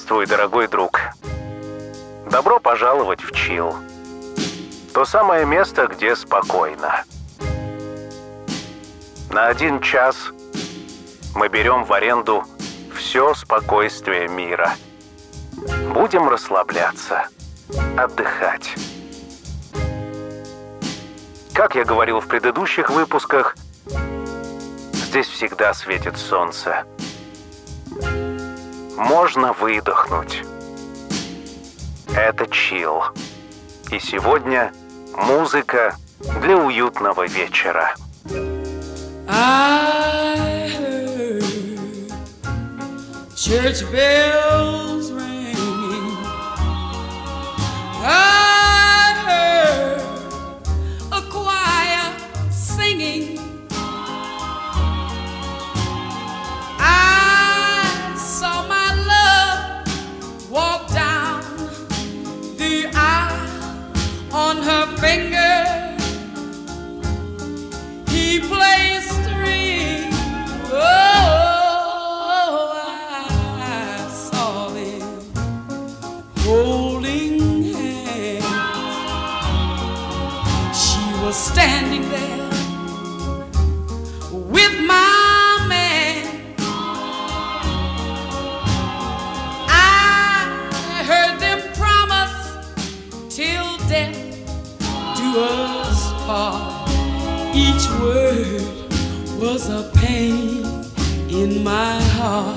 Здравствуй, дорогой друг. Добро пожаловать в Чилл. То самое место, где спокойно. На 1 час мы берем в аренду все спокойствие мира. Будем расслабляться, отдыхать. Как я говорил в предыдущих выпусках, здесь всегда светит солнце. Можно выдохнуть. Это чилл. И сегодня музыка для уютного вечера. I heard church bells ringing. I heard a choir singing. I saw my love walk down the aisle on her finger. He placed. Oh, I saw them holding hands. She was standing there with my man. I heard them promise till death do us part. Each word was a pain in my heart.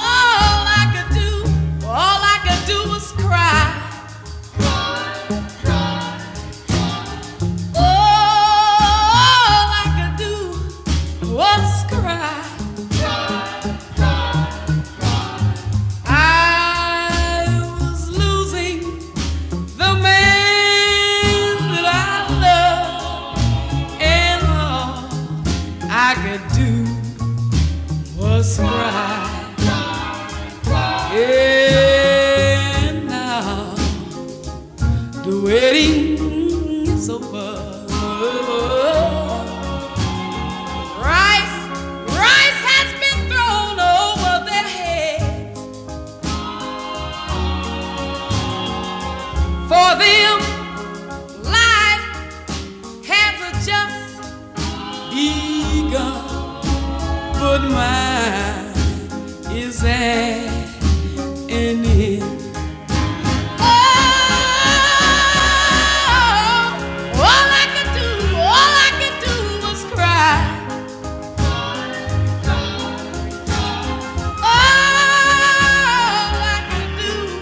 All I could do was cry. All I could do was cry. I was losing the man that I loved, and all I could do was cry. And now the wedding is over. Rice has been thrown over their heads. For them, life has just begun, but mine is at an end. Oh, all I could do was cry. All I could do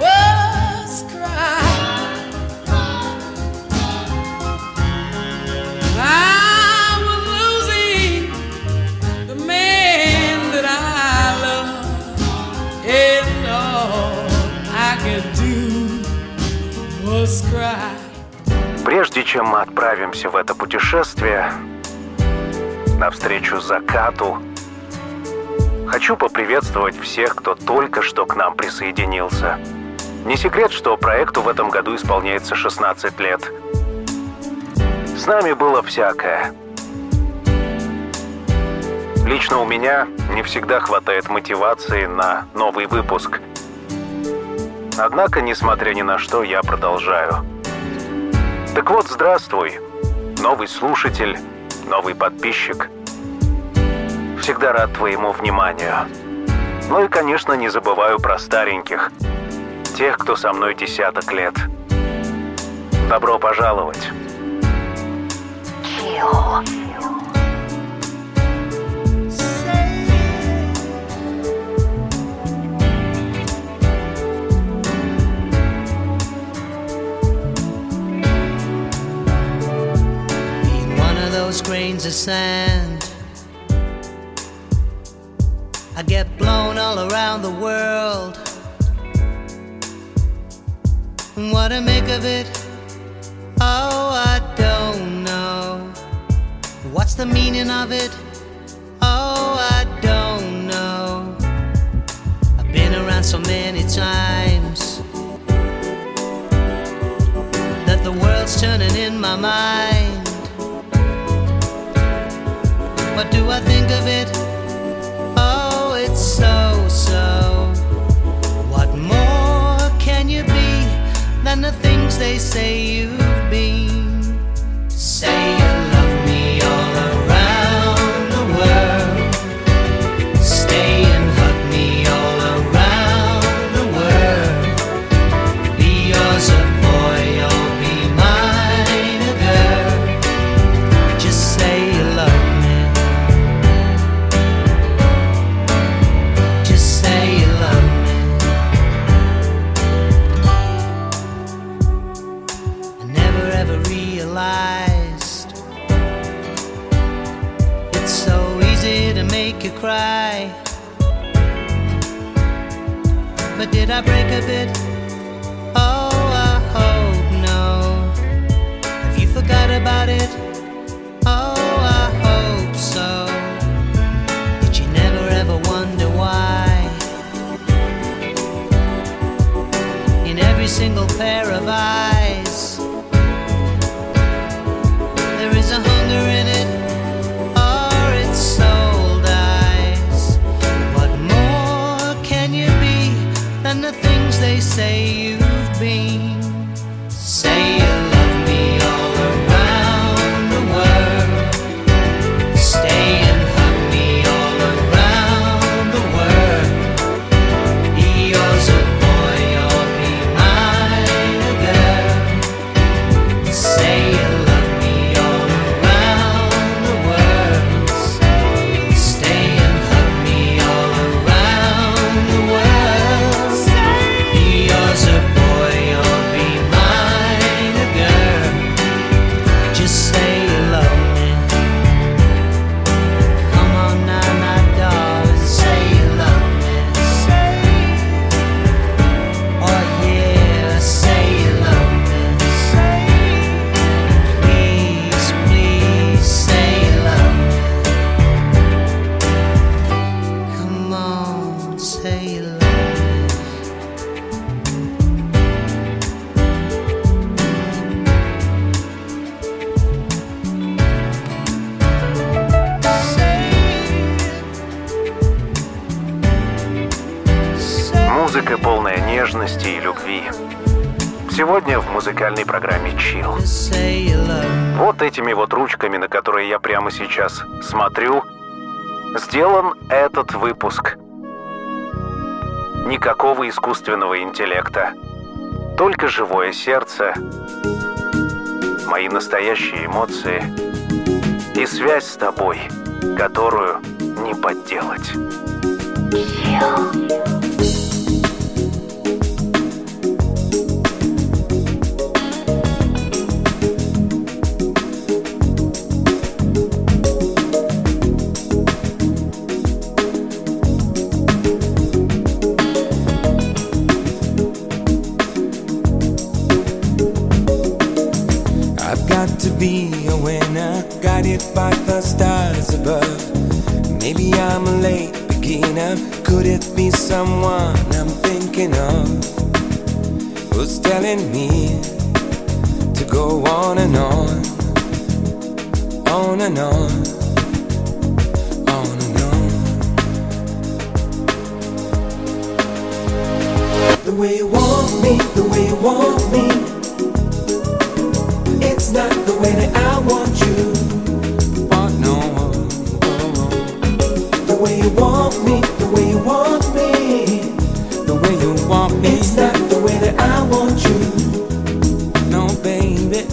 was cry. I was losing the man that I loved, and all I could do was cry. Прежде чем мы отправимся в это путешествие, навстречу закату, хочу поприветствовать всех, кто только что к нам присоединился. Не секрет, что проекту в этом году исполняется 16 лет. С нами было всякое. Лично у меня не всегда хватает мотивации на новый выпуск. Однако, несмотря ни на что, я продолжаю. Так вот, здравствуй, новый слушатель, новый подписчик. Всегда рад твоему вниманию. Ну и, конечно, не забываю про стареньких, тех, кто со мной десяток лет. Добро пожаловать. In one of those grains of sand, I get blown all around the world. And what I make of it, oh, I don't know. What's the meaning of it? Oh, I don't know. I've been around so many times that the world's turning in my mind. What do I think of it? and the things they say you've been. Say you love me all around the world. Stay and hug me all around the world. Be yours a boy, you'll be mine a girl. Just say you love me. Just say you love me. It's so easy to make you cry, but did I break a bit? Oh, I hope no. Have you forgot about it? Oh, I hope so. Did you never ever wonder why? In every single pair of eyes there is a hunger in it, or it's soul dies. What more can you be than the things they say you've been? Say you love me all around the world. Stay and hug me all around the world. Be yours a boy, or be mine a girl. Say you love me. Музыка, полная нежности и любви. Сегодня в музыкальной программе Chill. Вот этими вот ручками, на которые я прямо сейчас смотрю, сделан этот выпуск. Никакого искусственного интеллекта. Только живое сердце, мои настоящие эмоции и связь с тобой, которую не подделать. Be a winner, guided by the stars above. Maybe I'm a late beginner. Could it be someone I'm thinking of? Who's telling me to go on and on, on and on, on and on? The way you want me, the way you want me, it's not the way that I want you. But no, the way you want me, the way you want me, the way you want me, it's not the way that I want you. No, baby,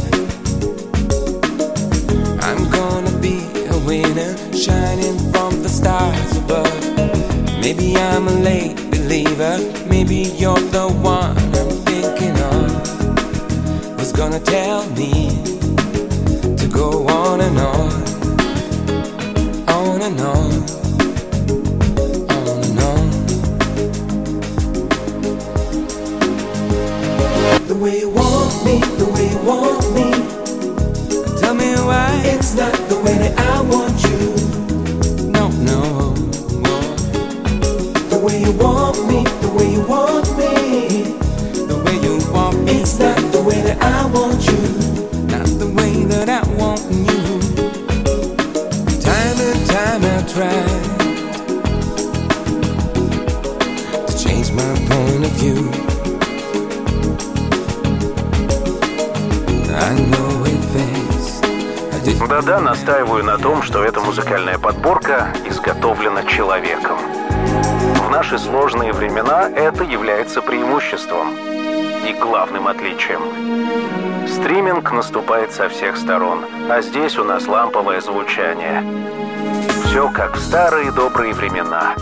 I'm gonna be a winner, shining from the stars above. Maybe I'm a late believer, maybe you're the one I'm thinking of. Who's gonna tell me to go on and on, on and on, on and on? The way you want me, the way you want me, tell me why it's not the way that I want you. No, no, no. The way you want me, the way you want me, the way you want me, it's not the way that I want you, not the way that I want you. Time and time I tried to change my point of view, Да-да, настаиваю на том, что эта музыкальная подборка изготовлена человеком. В наши сложные времена это является преимуществом и главным отличием. Стриминг наступает со всех сторон, а здесь у нас ламповое звучание. Все как в старые добрые времена.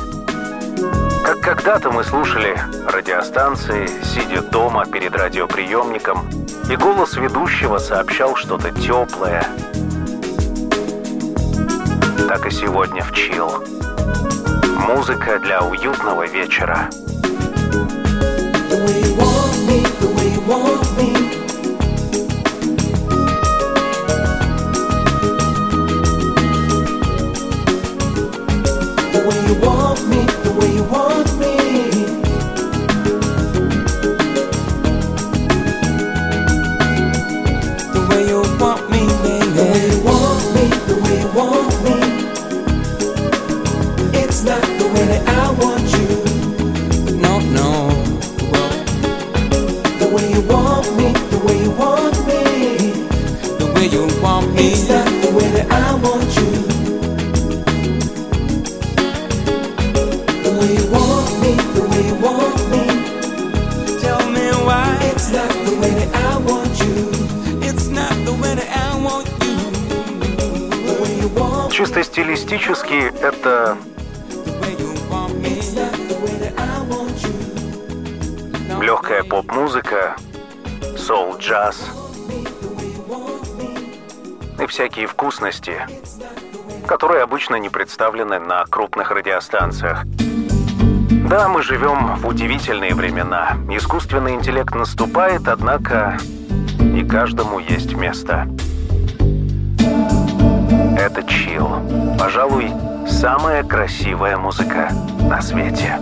Как когда-то мы слушали радиостанции, сидя дома перед радиоприемником, и голос ведущего сообщал что-то теплое. Так и сегодня в Chill. Музыка для уютного вечера. Чисто стилистически это легкая поп-музыка, соул-джаз и всякие вкусности, которые обычно не представлены на крупных радиостанциях. Да, мы живем в удивительные времена. Искусственный интеллект наступает, однако и каждому есть место. Это Chill. Пожалуй, самая красивая музыка на свете.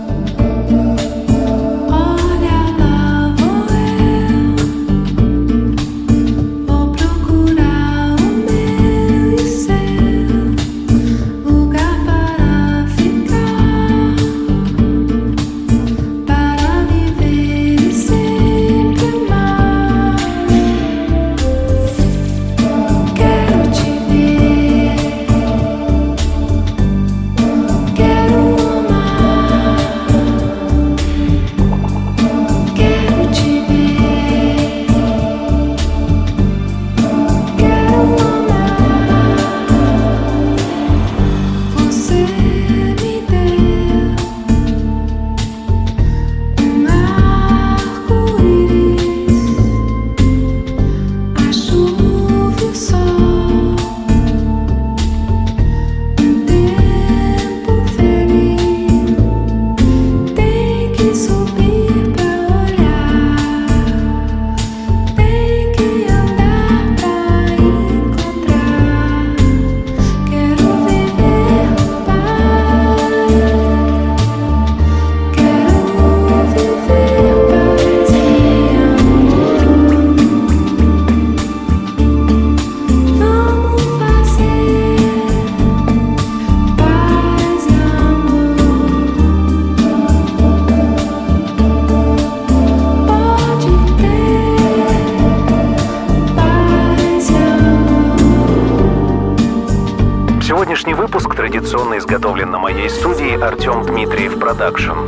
Сегодняшний выпуск традиционно изготовлен на моей студии Артём Дмитриев Продакшн.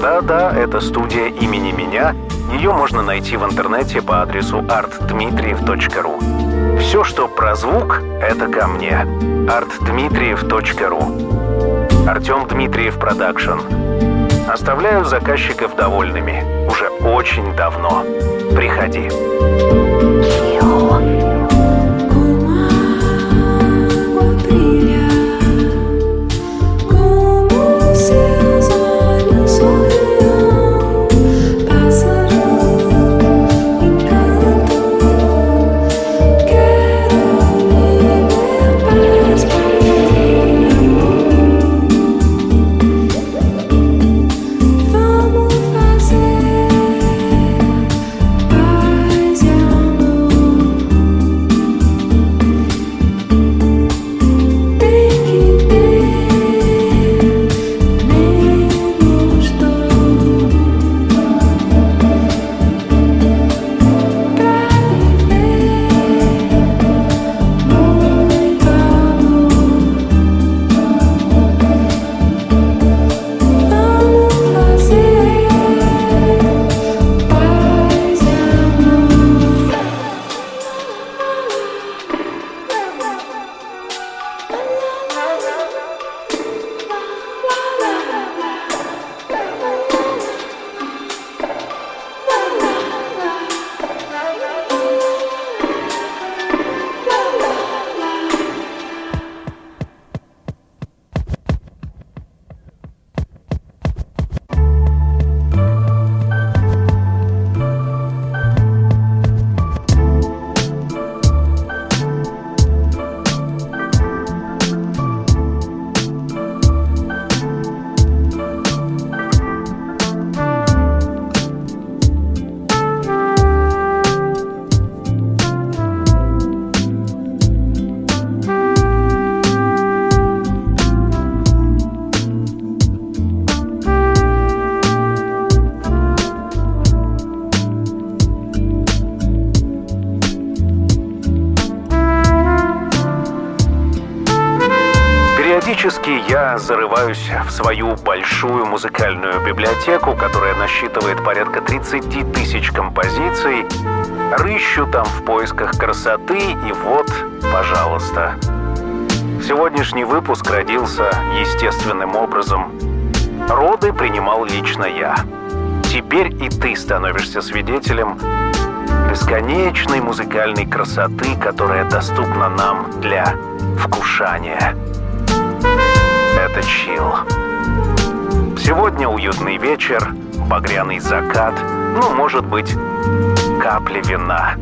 Да-да, это студия имени меня. Ее можно найти в интернете по адресу artdmitriev.ru. Все, что про звук, это ко мне. artdmitriev.ru. Артём Дмитриев Продакшн. Оставляю заказчиков довольными. Уже очень давно. Приходи. Yeah. Периодически я зарываюсь в свою большую музыкальную библиотеку, которая насчитывает порядка 30 тысяч композиций. Рыщу там в поисках красоты, и вот, пожалуйста. Сегодняшний выпуск родился естественным образом. Роды принимал лично я. Теперь и ты становишься свидетелем бесконечной музыкальной красоты, которая доступна нам для вкушания. Это CHILL. Сегодня уютный вечер, багряный закат, ну, может быть, капли вина.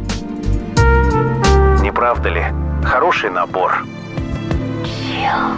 Не правда ли? Хороший набор. CHILL.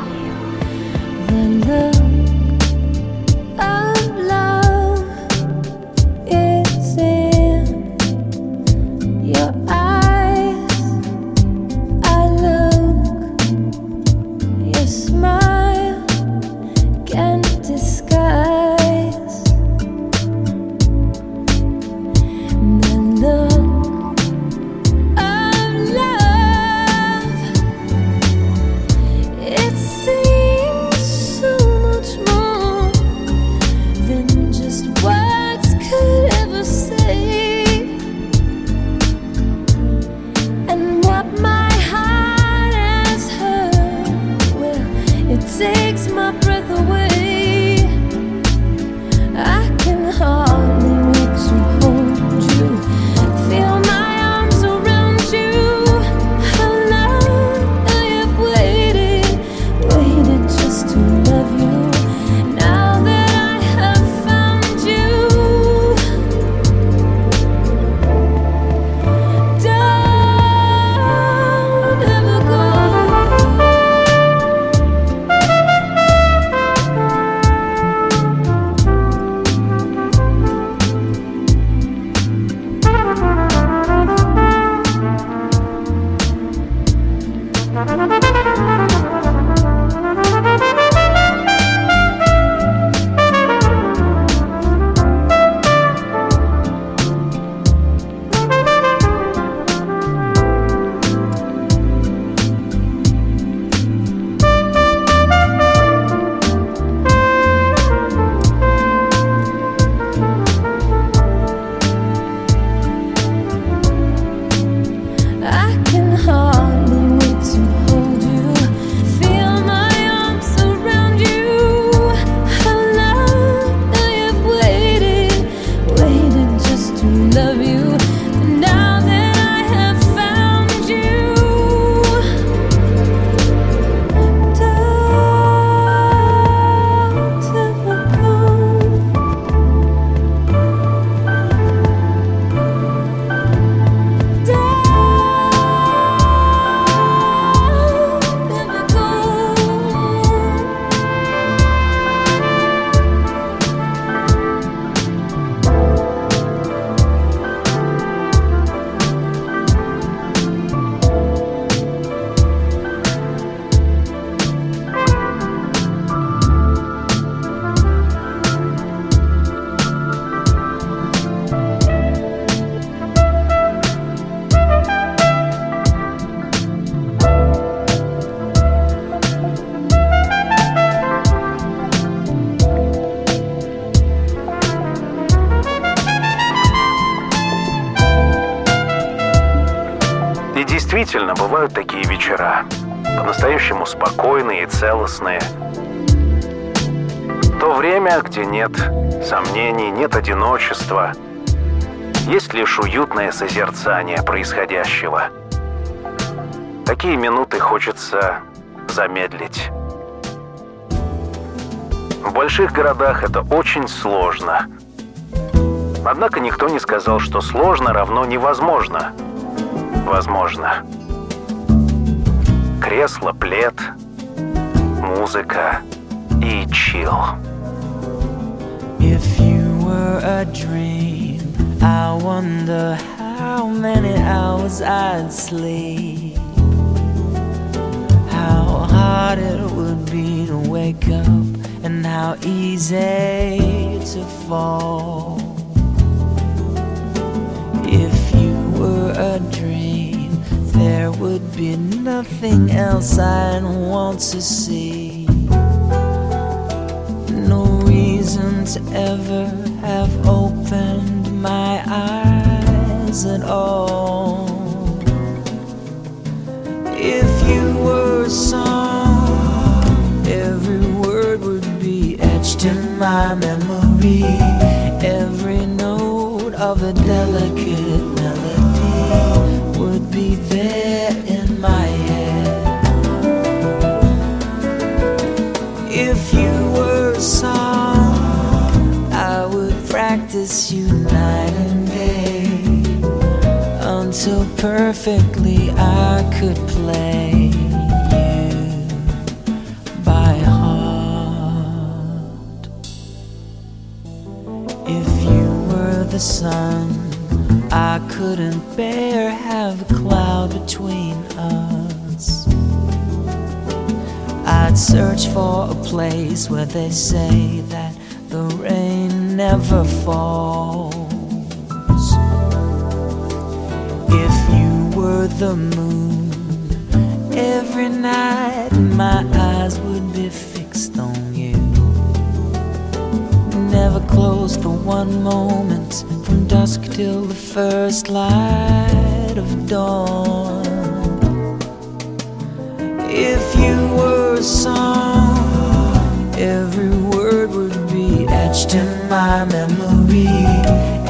Действительно, бывают такие вечера, по-настоящему спокойные и целостные. То время, где нет сомнений, нет одиночества, есть лишь уютное созерцание происходящего. Такие минуты хочется замедлить. В больших городах это очень сложно. Однако никто не сказал, что сложно равно невозможно. Возможно. Кресло, плед, музыка и chill. If you were a dream, I wonder how many hours I'd sleep. How hard it would be to wake up and how easy to fall. If you were a dream, there would be nothing else I'd want to see. heavens ever have opened my eyes at all. If you were a song, every word would be etched in my memory, every note of a delicate melody would be there in my head. If you were a song, I would practice you night and day until perfectly I could play you by heart. If you were the sun, I couldn't bear have a cloud between us. I'd search for a place where they say that the rain never falls. Were the moon every night, my eyes would be fixed on you, never closed for one moment, from dusk till the first light of dawn. If you were a song, every word would be etched in my memory,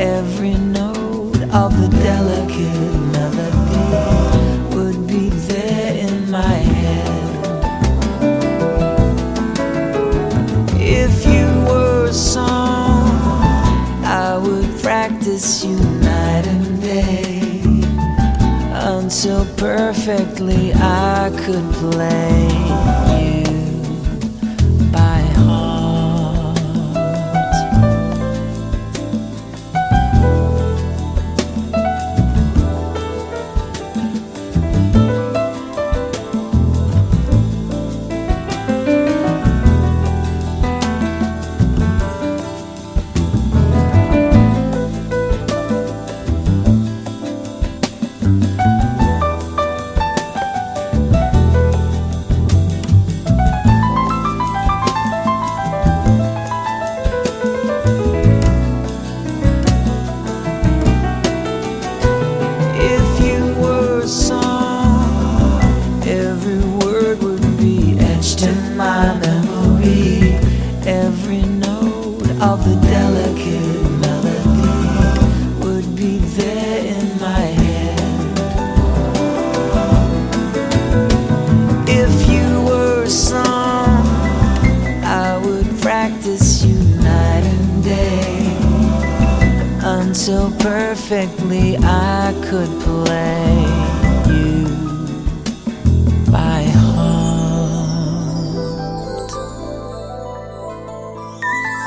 every note of the delicate melody would be there in my head. If you were a song, I would practice you night and day until perfectly I could play you.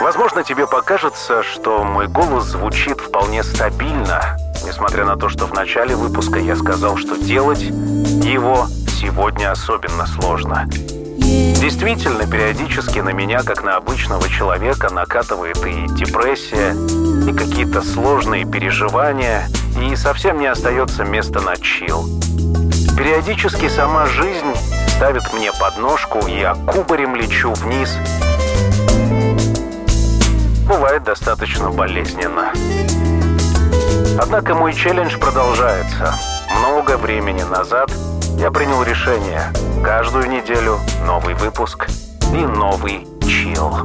Возможно, тебе покажется, что мой голос звучит вполне стабильно, несмотря на то, что в начале выпуска я сказал, что делать его сегодня особенно сложно. Действительно, периодически на меня, как на обычного человека, накатывает и депрессия, и какие-то сложные переживания, и совсем не остается места на чилл. Периодически сама жизнь ставит мне подножку, и я кубарем лечу вниз. Бывает достаточно болезненно. Однако мой челлендж продолжается. Много времени назад я принял решение. Каждую неделю новый выпуск и новый чилл.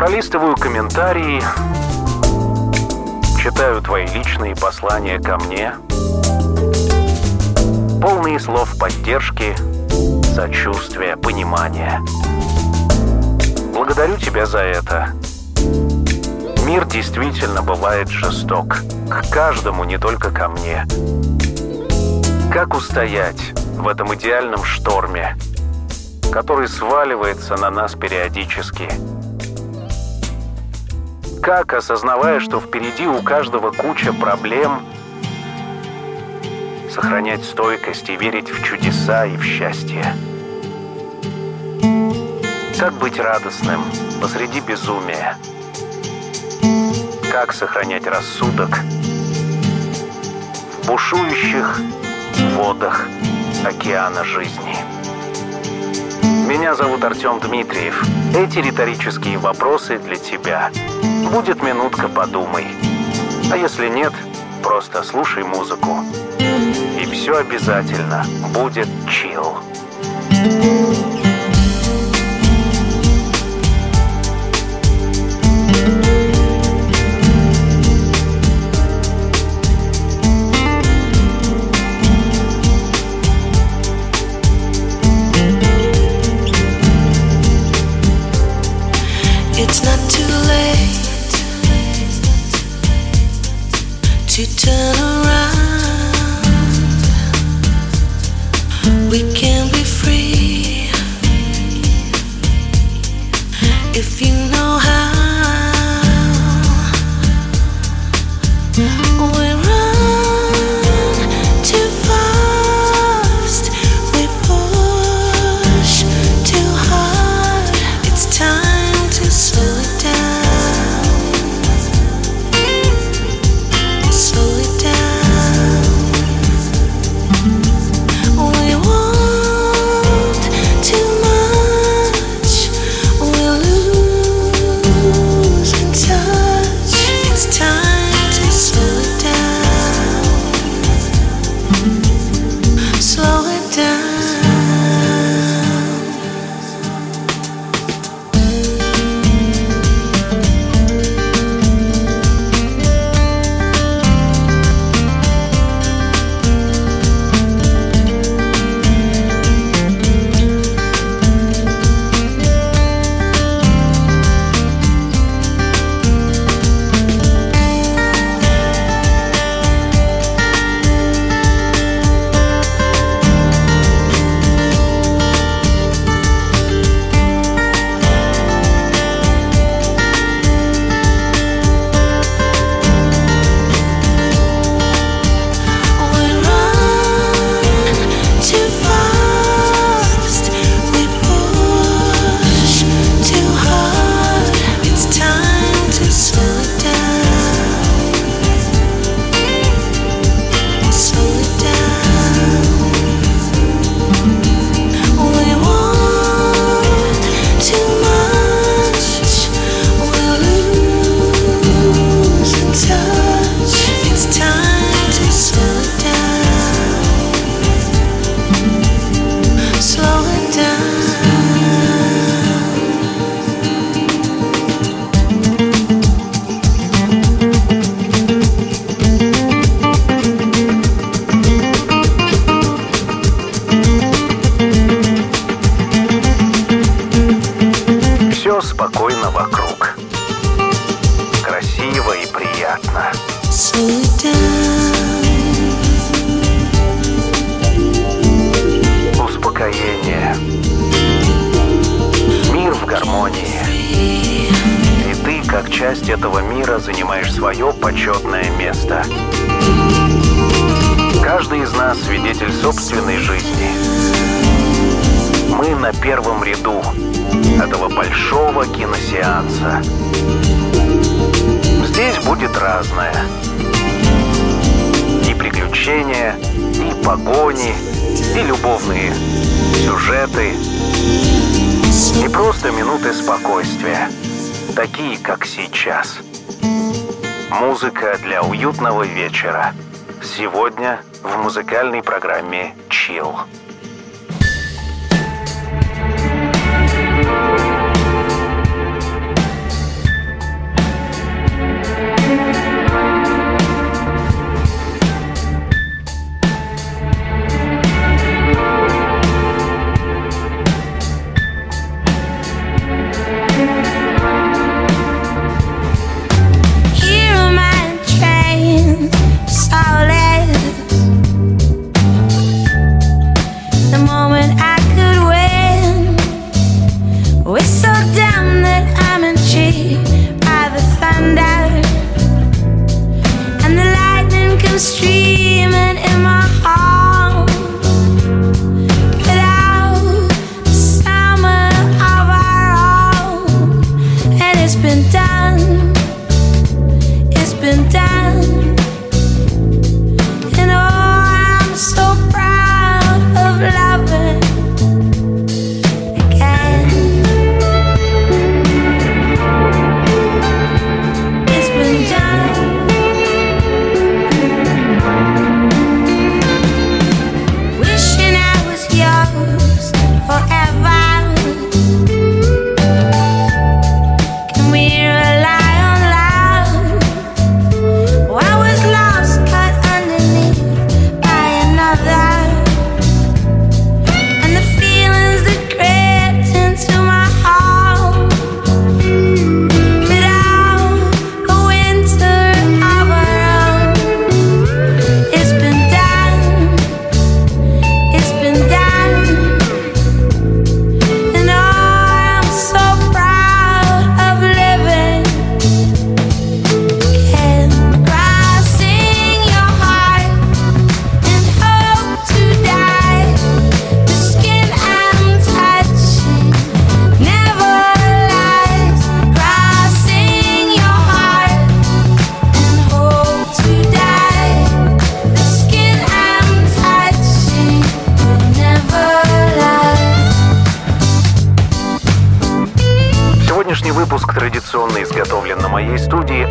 Пролистываю комментарии, читаю твои личные послания ко мне, полные слов поддержки, сочувствия, понимания. Благодарю тебя за это. Мир действительно бывает жесток. К каждому, не только ко мне. Как устоять в этом идеальном шторме, который сваливается на нас периодически? Как, осознавая, что впереди у каждого куча проблем, сохранять стойкость и верить в чудеса и в счастье? Как быть радостным посреди безумия? Как сохранять рассудок в бушующих водах океана жизни? Меня зовут Артём Дмитриев. Эти риторические вопросы для тебя. Будет минутка, подумай. А если нет, просто слушай музыку. И все обязательно будет чилл. It's not too late to turn around. We can be free if you know how. We're вечера. Сегодня в музыкальной программе «Chill».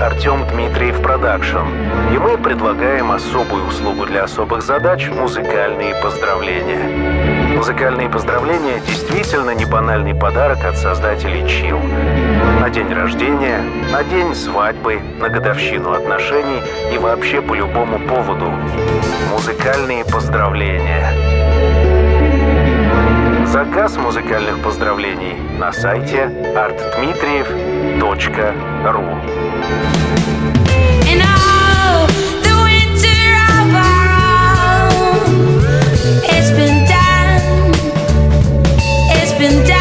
Артём Дмитриев Продакшн, и мы предлагаем особую услугу для особых задач – музыкальные поздравления. Музыкальные поздравления – действительно не банальный подарок от создателей CHILL. На день рождения, на день свадьбы, на годовщину отношений и вообще по любому поводу. Музыкальные поздравления. Заказ музыкальных поздравлений на сайте artdmitriev.ru. And all the winter of our own, it's been done, it's been done.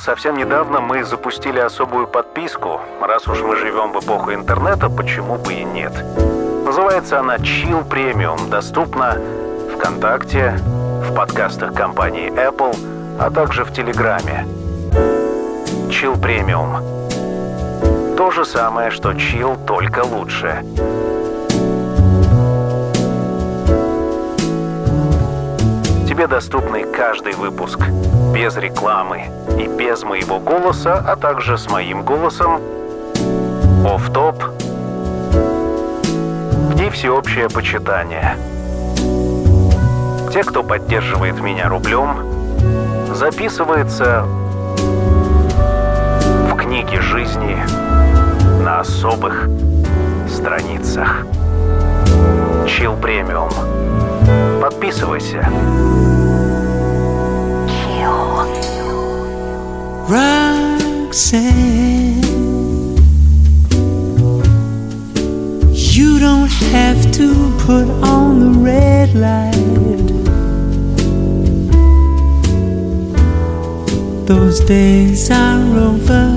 Совсем недавно мы запустили особую подписку. Раз уж мы живем в эпоху интернета, почему бы и нет. Называется она CHILL Premium. Доступна ВКонтакте, в подкастах компании Apple, а также в Телеграме. CHILL Premium. То же самое, что CHILL, только лучше. Тебе доступны каждый выпуск, без рекламы и без моего голоса, а также с моим голосом, офф-топ и всеобщее почитание. Те, кто поддерживает меня рублем, записывается в книге жизни на особых страницах. CHILL Premium. Подписывайся. Roxanne, you don't have to put on the red light. Those days are over.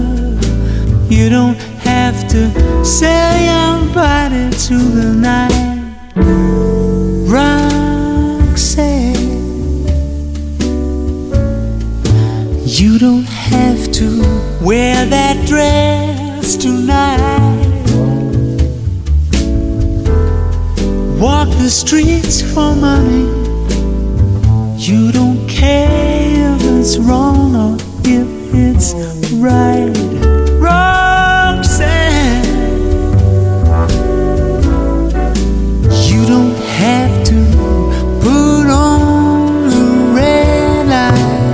You don't have to sell your body to the night. Roxanne, You don't have to wear that dress tonight. Walk the streets for money. You don't care if it's wrong or if it's right. Roxanne, you don't have to put on a red light.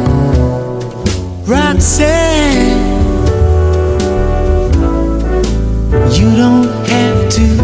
Roxanne, you don't have to.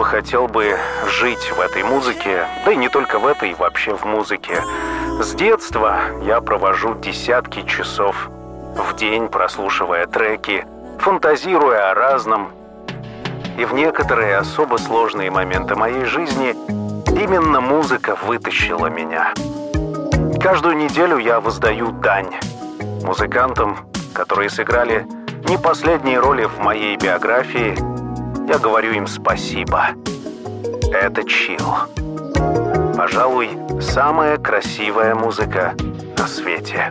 Хотел бы жить в этой музыке, да и не только в этой, вообще в музыке. С детства я провожу десятки часов в день, прослушивая треки, фантазируя о разном. И в некоторые особо сложные моменты моей жизни именно музыка вытащила меня. Каждую неделю я воздаю дань музыкантам, которые сыграли не последние роли в моей биографии. Я говорю им спасибо. Это CHILL. Пожалуй, самая красивая музыка на свете.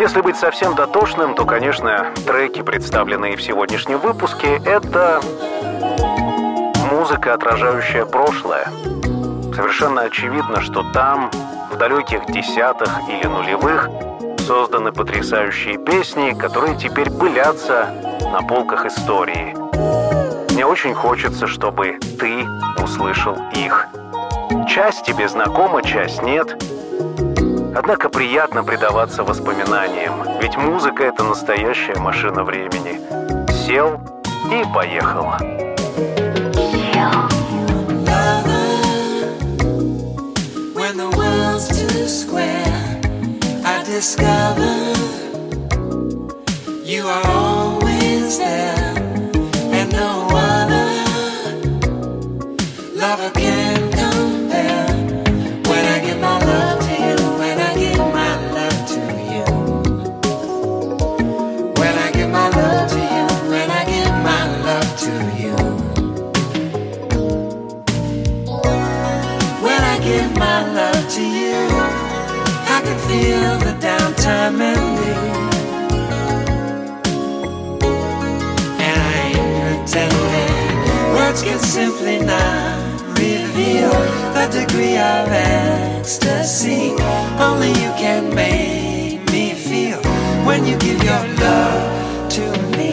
Если быть совсем дотошным, то, конечно, треки, представленные в сегодняшнем выпуске, это музыка, отражающая прошлое. Совершенно очевидно, что там, в далеких десятых или нулевых, созданы потрясающие песни, которые теперь пылятся на полках истории. Мне очень хочется, чтобы ты услышал их. Часть тебе знакома, часть нет. Однако приятно предаваться воспоминаниям, ведь музыка — это настоящая машина времени. Сел и поехал. Discover you are always there, and no other lover can compare. When I give my love to you, when I give my love to you, when I give my love to you, when I give my love to you, when I give my love to you, I can feel the downtime ending, and I ain't pretending. Words can simply not reveal the degree of ecstasy only you can make me feel when you give your love to me.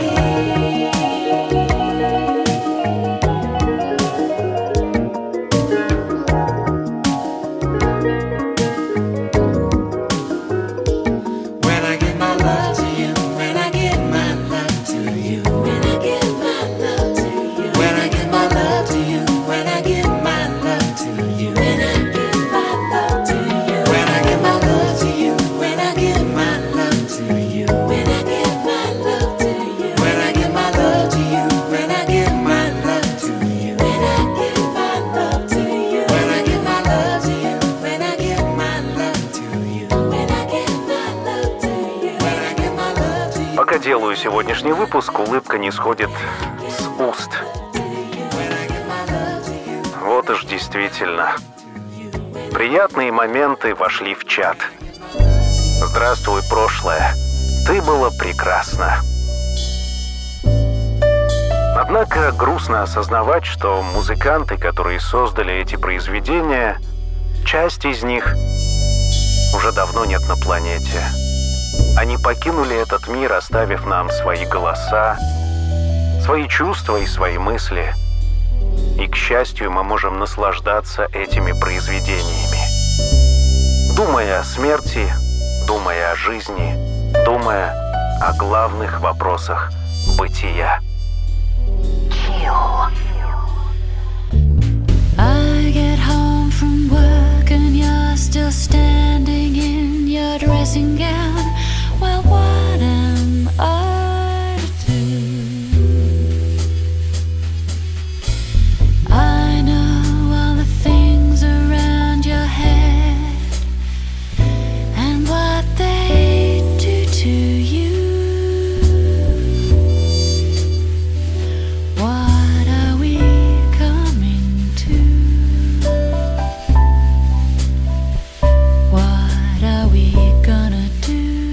Делаю сегодняшний выпуск, улыбка не сходит с уст. Вот уж действительно. Приятные моменты вошли в чат. Здравствуй, прошлое. Ты была прекрасна. Однако грустно осознавать, что музыканты, которые создали эти произведения, часть из них уже давно нет на планете. Они покинули этот мир, оставив нам свои голоса, свои чувства и свои мысли. И, к счастью, мы можем наслаждаться этими произведениями. Думая о смерти, думая о жизни, думая о главных вопросах бытия. I get home from work and you're still standing in your dressing gown. Well, what am I to do? I know all the things around your head and what they do to you. What are we coming to? What are we gonna do?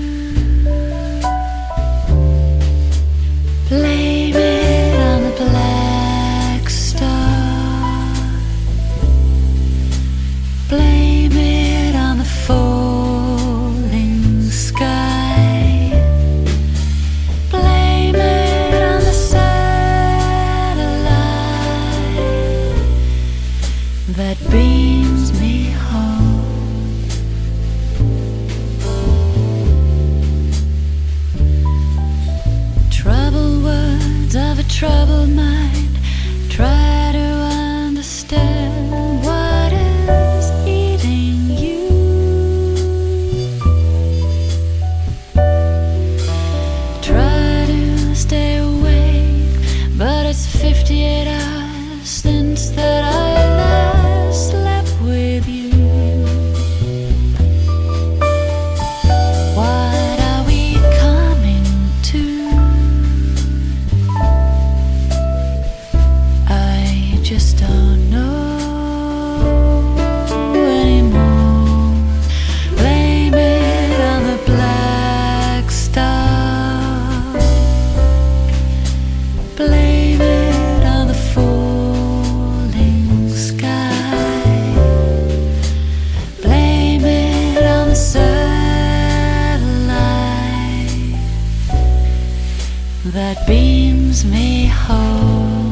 that beams me home.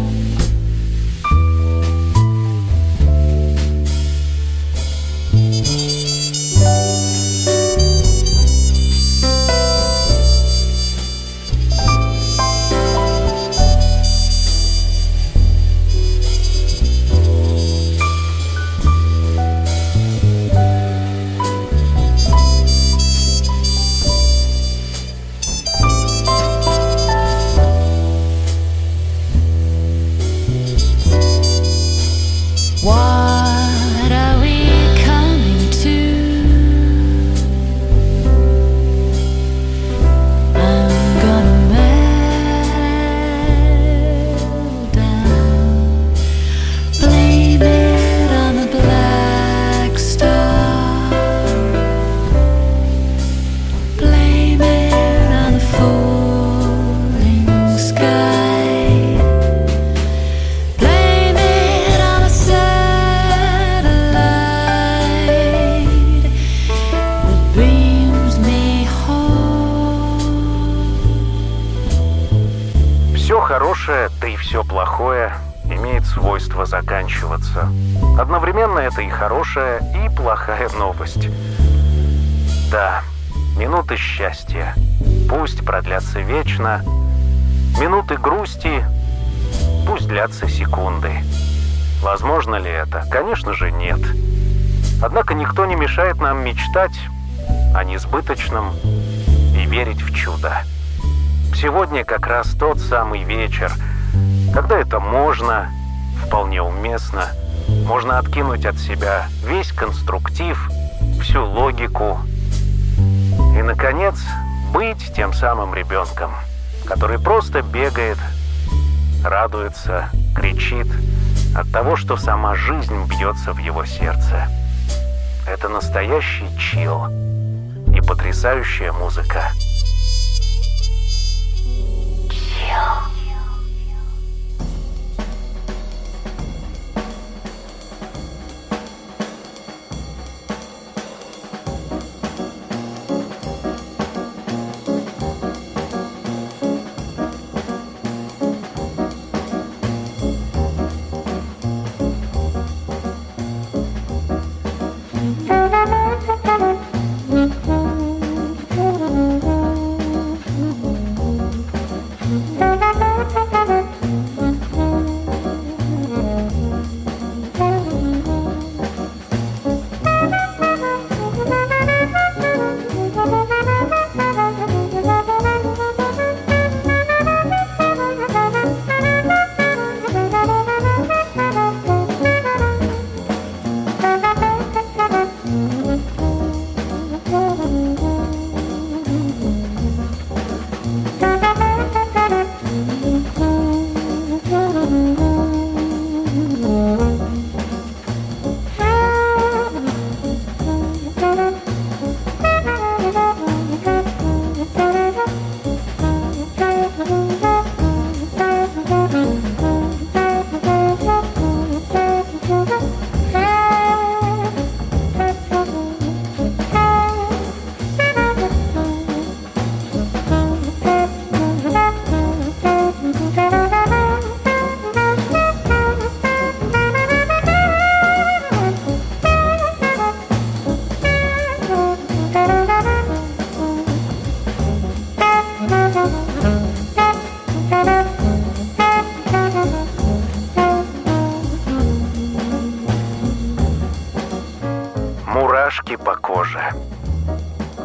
Заканчиваться. Одновременно это и хорошая, и плохая новость. Да, минуты счастья пусть продлятся вечно, минуты грусти пусть длятся секунды. Возможно ли это? Конечно же, нет. Однако никто не мешает нам мечтать о несбыточном и верить в чудо. Сегодня как раз тот самый вечер, когда это можно, вполне уместно. Можно откинуть от себя весь конструктив, всю логику. И, наконец, быть тем самым ребенком, который просто бегает, радуется, кричит от того, что сама жизнь бьется в его сердце. Это настоящий чилл и потрясающая музыка.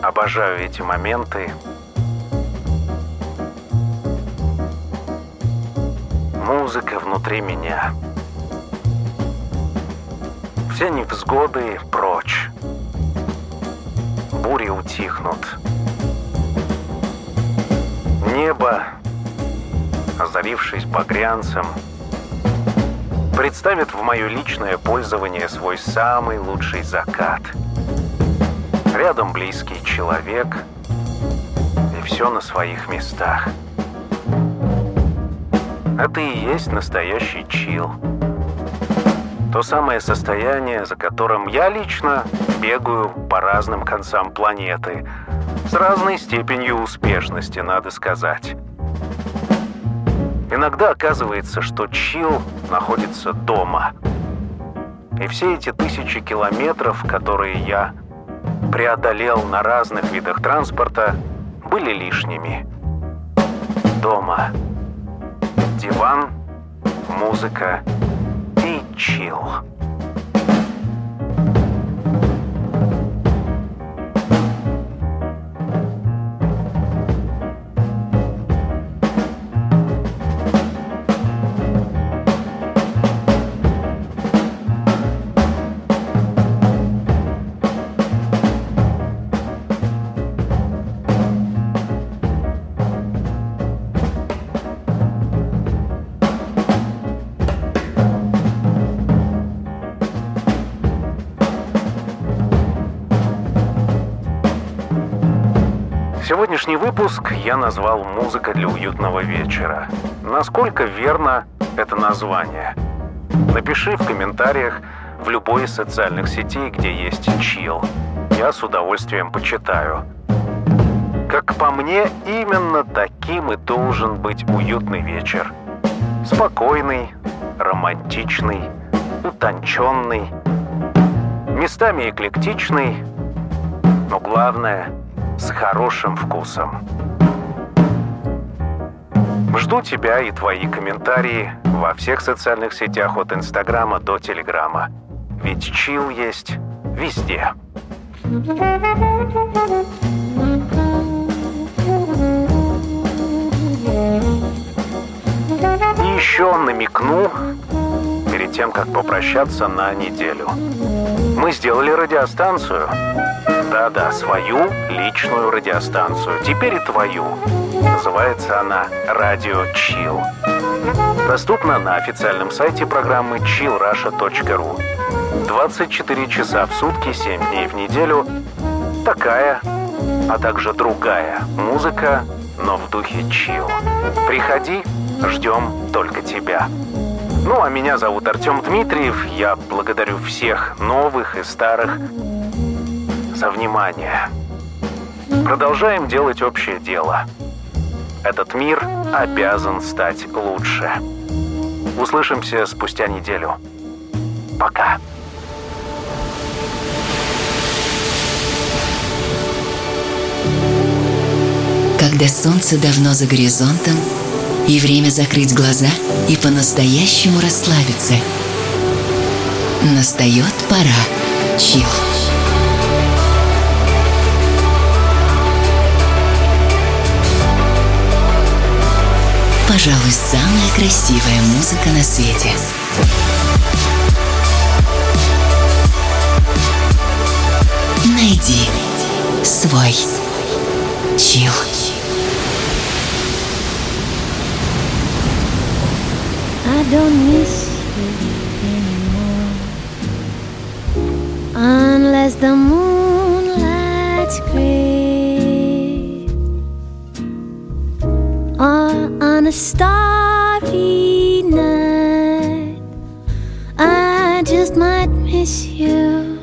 Обожаю эти моменты. Музыка внутри меня. Все невзгоды прочь. Бури утихнут. Небо, озарившись багрянцем, представит в мое личное пользование свой самый лучший закат. Рядом близкий человек, и все на своих местах. Это и есть настоящий чилл. То самое состояние, за которым я лично бегаю по разным концам планеты. С разной степенью успешности, надо сказать. Иногда оказывается, что чилл находится дома. И все эти тысячи километров, которые я преодолел на разных видах транспорта, были лишними. Дома. Диван, музыка и чилл. Сегодняшний выпуск я назвал «Музыка для уютного вечера». Насколько верно это название? Напиши в комментариях в любой из социальных сетей, где есть чилл. Я с удовольствием почитаю. Как по мне, именно таким и должен быть уютный вечер. Спокойный, романтичный, утонченный, местами эклектичный, но главное — с хорошим вкусом. Жду тебя и твои комментарии во всех социальных сетях от Инстаграма до Телеграма. Ведь чилл есть везде. И еще намекну, перед тем, как попрощаться на неделю. Мы сделали радиостанцию. Да-да, свою личную радиостанцию. Теперь и твою. Называется она «Радио Чилл». Доступна на официальном сайте программы chillrussia.ru. 24 часа в сутки, 7 дней в неделю. Такая, а также другая музыка, но в духе чилл. Приходи, ждем только тебя. Ну, а меня зовут Артём Дмитриев. Я благодарю всех новых и старых за внимание. Продолжаем делать общее дело. Этот мир обязан стать лучше. Услышимся спустя неделю. Пока. Когда солнце давно за горизонтом, и время закрыть глаза и по-настоящему расслабиться. Настает пора чилл. Пожалуй, самая красивая музыка на свете. Найди свой чилл. I don't miss you anymore, unless the moonlight's gray, or on a starry night, I just might miss you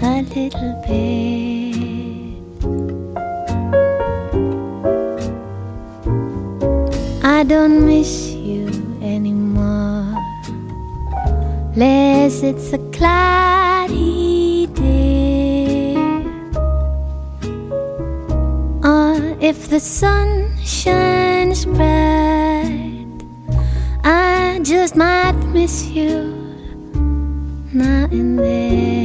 a little bit. I don't miss you anymore, less it's a cloudy day, or if the sun shines bright, I just might miss you now and then.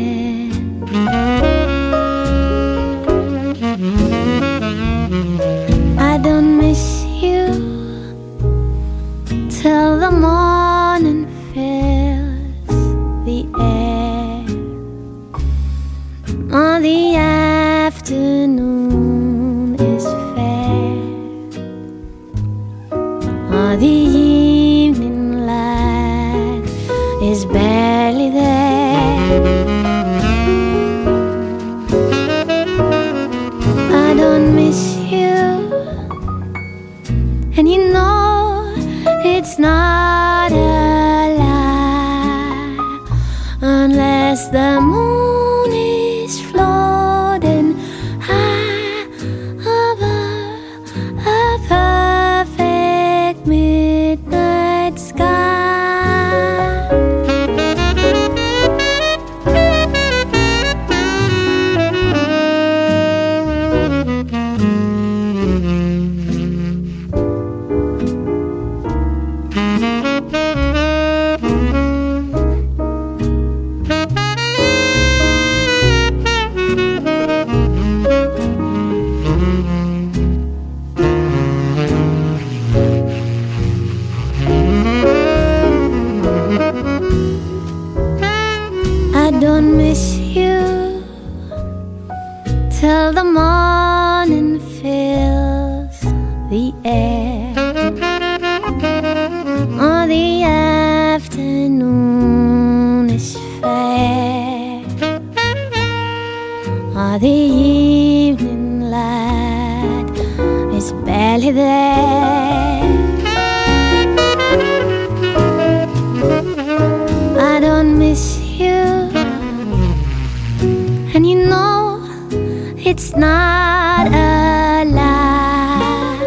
I don't miss you till the morning fills the air, or the afternoon is fair, or the evening light is barely there. I don't miss you, and you know it's not a lie, unless the moon is floating high above a perfect mirror. holiday. I don't miss you, and you know it's not a lie,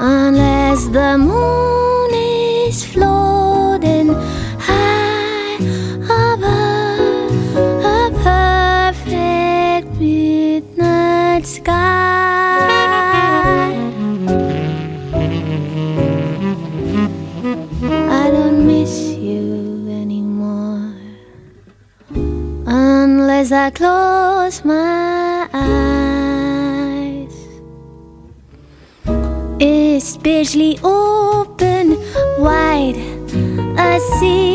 unless the moon is floating high above a perfect midnight sky. I don't miss you anymore, unless I close my eyes. It's barely open wide, I see